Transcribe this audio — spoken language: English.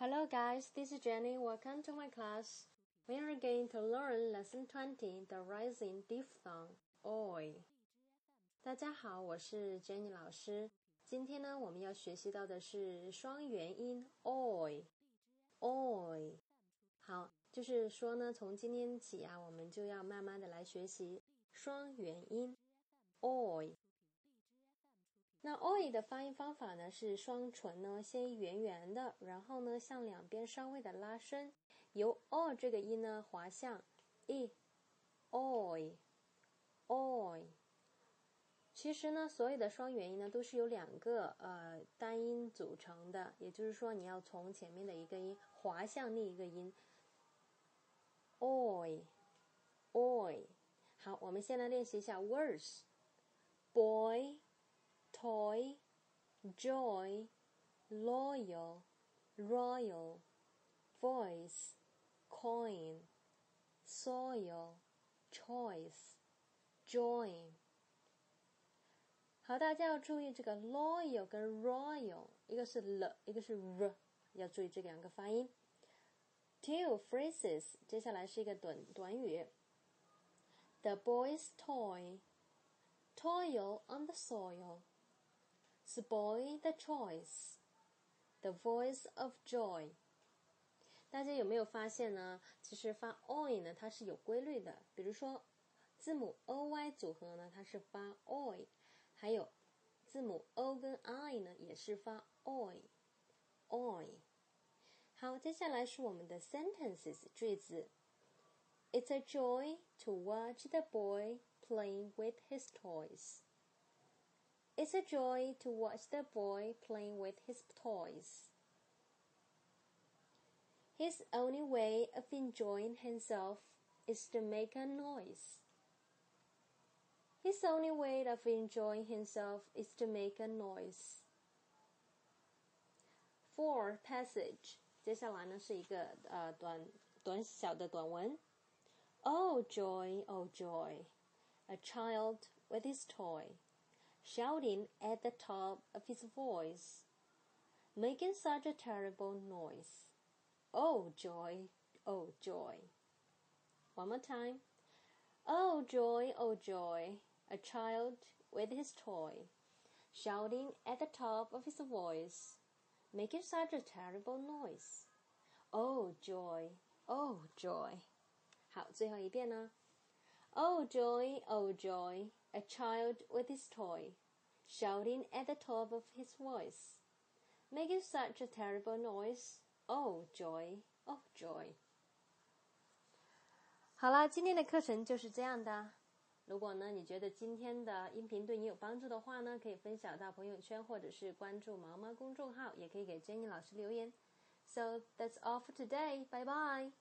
Hello guys, this is Jenny. Welcome to my class. We are going to learn lesson 20, the rising diphthong, oi. 大家好，我是 Jenny 老师。今天呢，我们要学习到的是双元音 oi, oi。好，就是说呢，从今天起啊，我们就要慢慢的来学习双元音 oi。那 oi 的发音方法呢，是双唇呢先圆圆的，然后呢向两边稍微的拉伸，由 o 这个音呢滑向 i oi oi。其实呢，所有的双元音呢都是由两个单音组成的，也就是说你要从前面的一个音滑向另一个音 oi oi。好，我们先来练习一下 words boy。Toy, joy, loyal, royal, voice, coin, soil, choice, join。 好，大家要注意这个 loyal 跟 royal， 一个是 l， 一个是 r， 要注意这两个发音。 Two phrases， 接下来是一个短语。 The boys toy, toil on the soil.Spoil the choice, the voice of joy。 大家有没有发现呢，其实发 oi 呢它是有规律的，比如说字母 oy 组合呢它是发 oi， 还有字母 o 跟 i 呢也是发 oi oi。 好，接下来是我们的 sentences 句子。 It's a joy to watch the boy playing with his toys.It's a joy to watch the boy playing with his toys. His only way of enjoying himself is to make a noise. His only way of enjoying himself is to make a noise. 4 passage. 接下来呢是一个短小的短文。 Oh joy, oh joy, a child with his toy.Shouting at the top of his voice, making such a terrible noise. Oh joy, oh joy. One more time. Oh joy, oh joy, a child with his toy, shouting at the top of his voice, making such a terrible noise. Oh joy, oh joy. 好，最后一遍呢。Oh joy, oh joy.A child with his toy, shouting at the top of his voice, making such a terrible noise. Oh joy, oh joy. 好啦，今天的课程就是这样的。如果呢你觉得今天的音频对你有帮助的话呢，可以分享到朋友圈或者是关注毛毛公众号，也可以给 Jenny 老师留言。So that's all for today. Bye bye.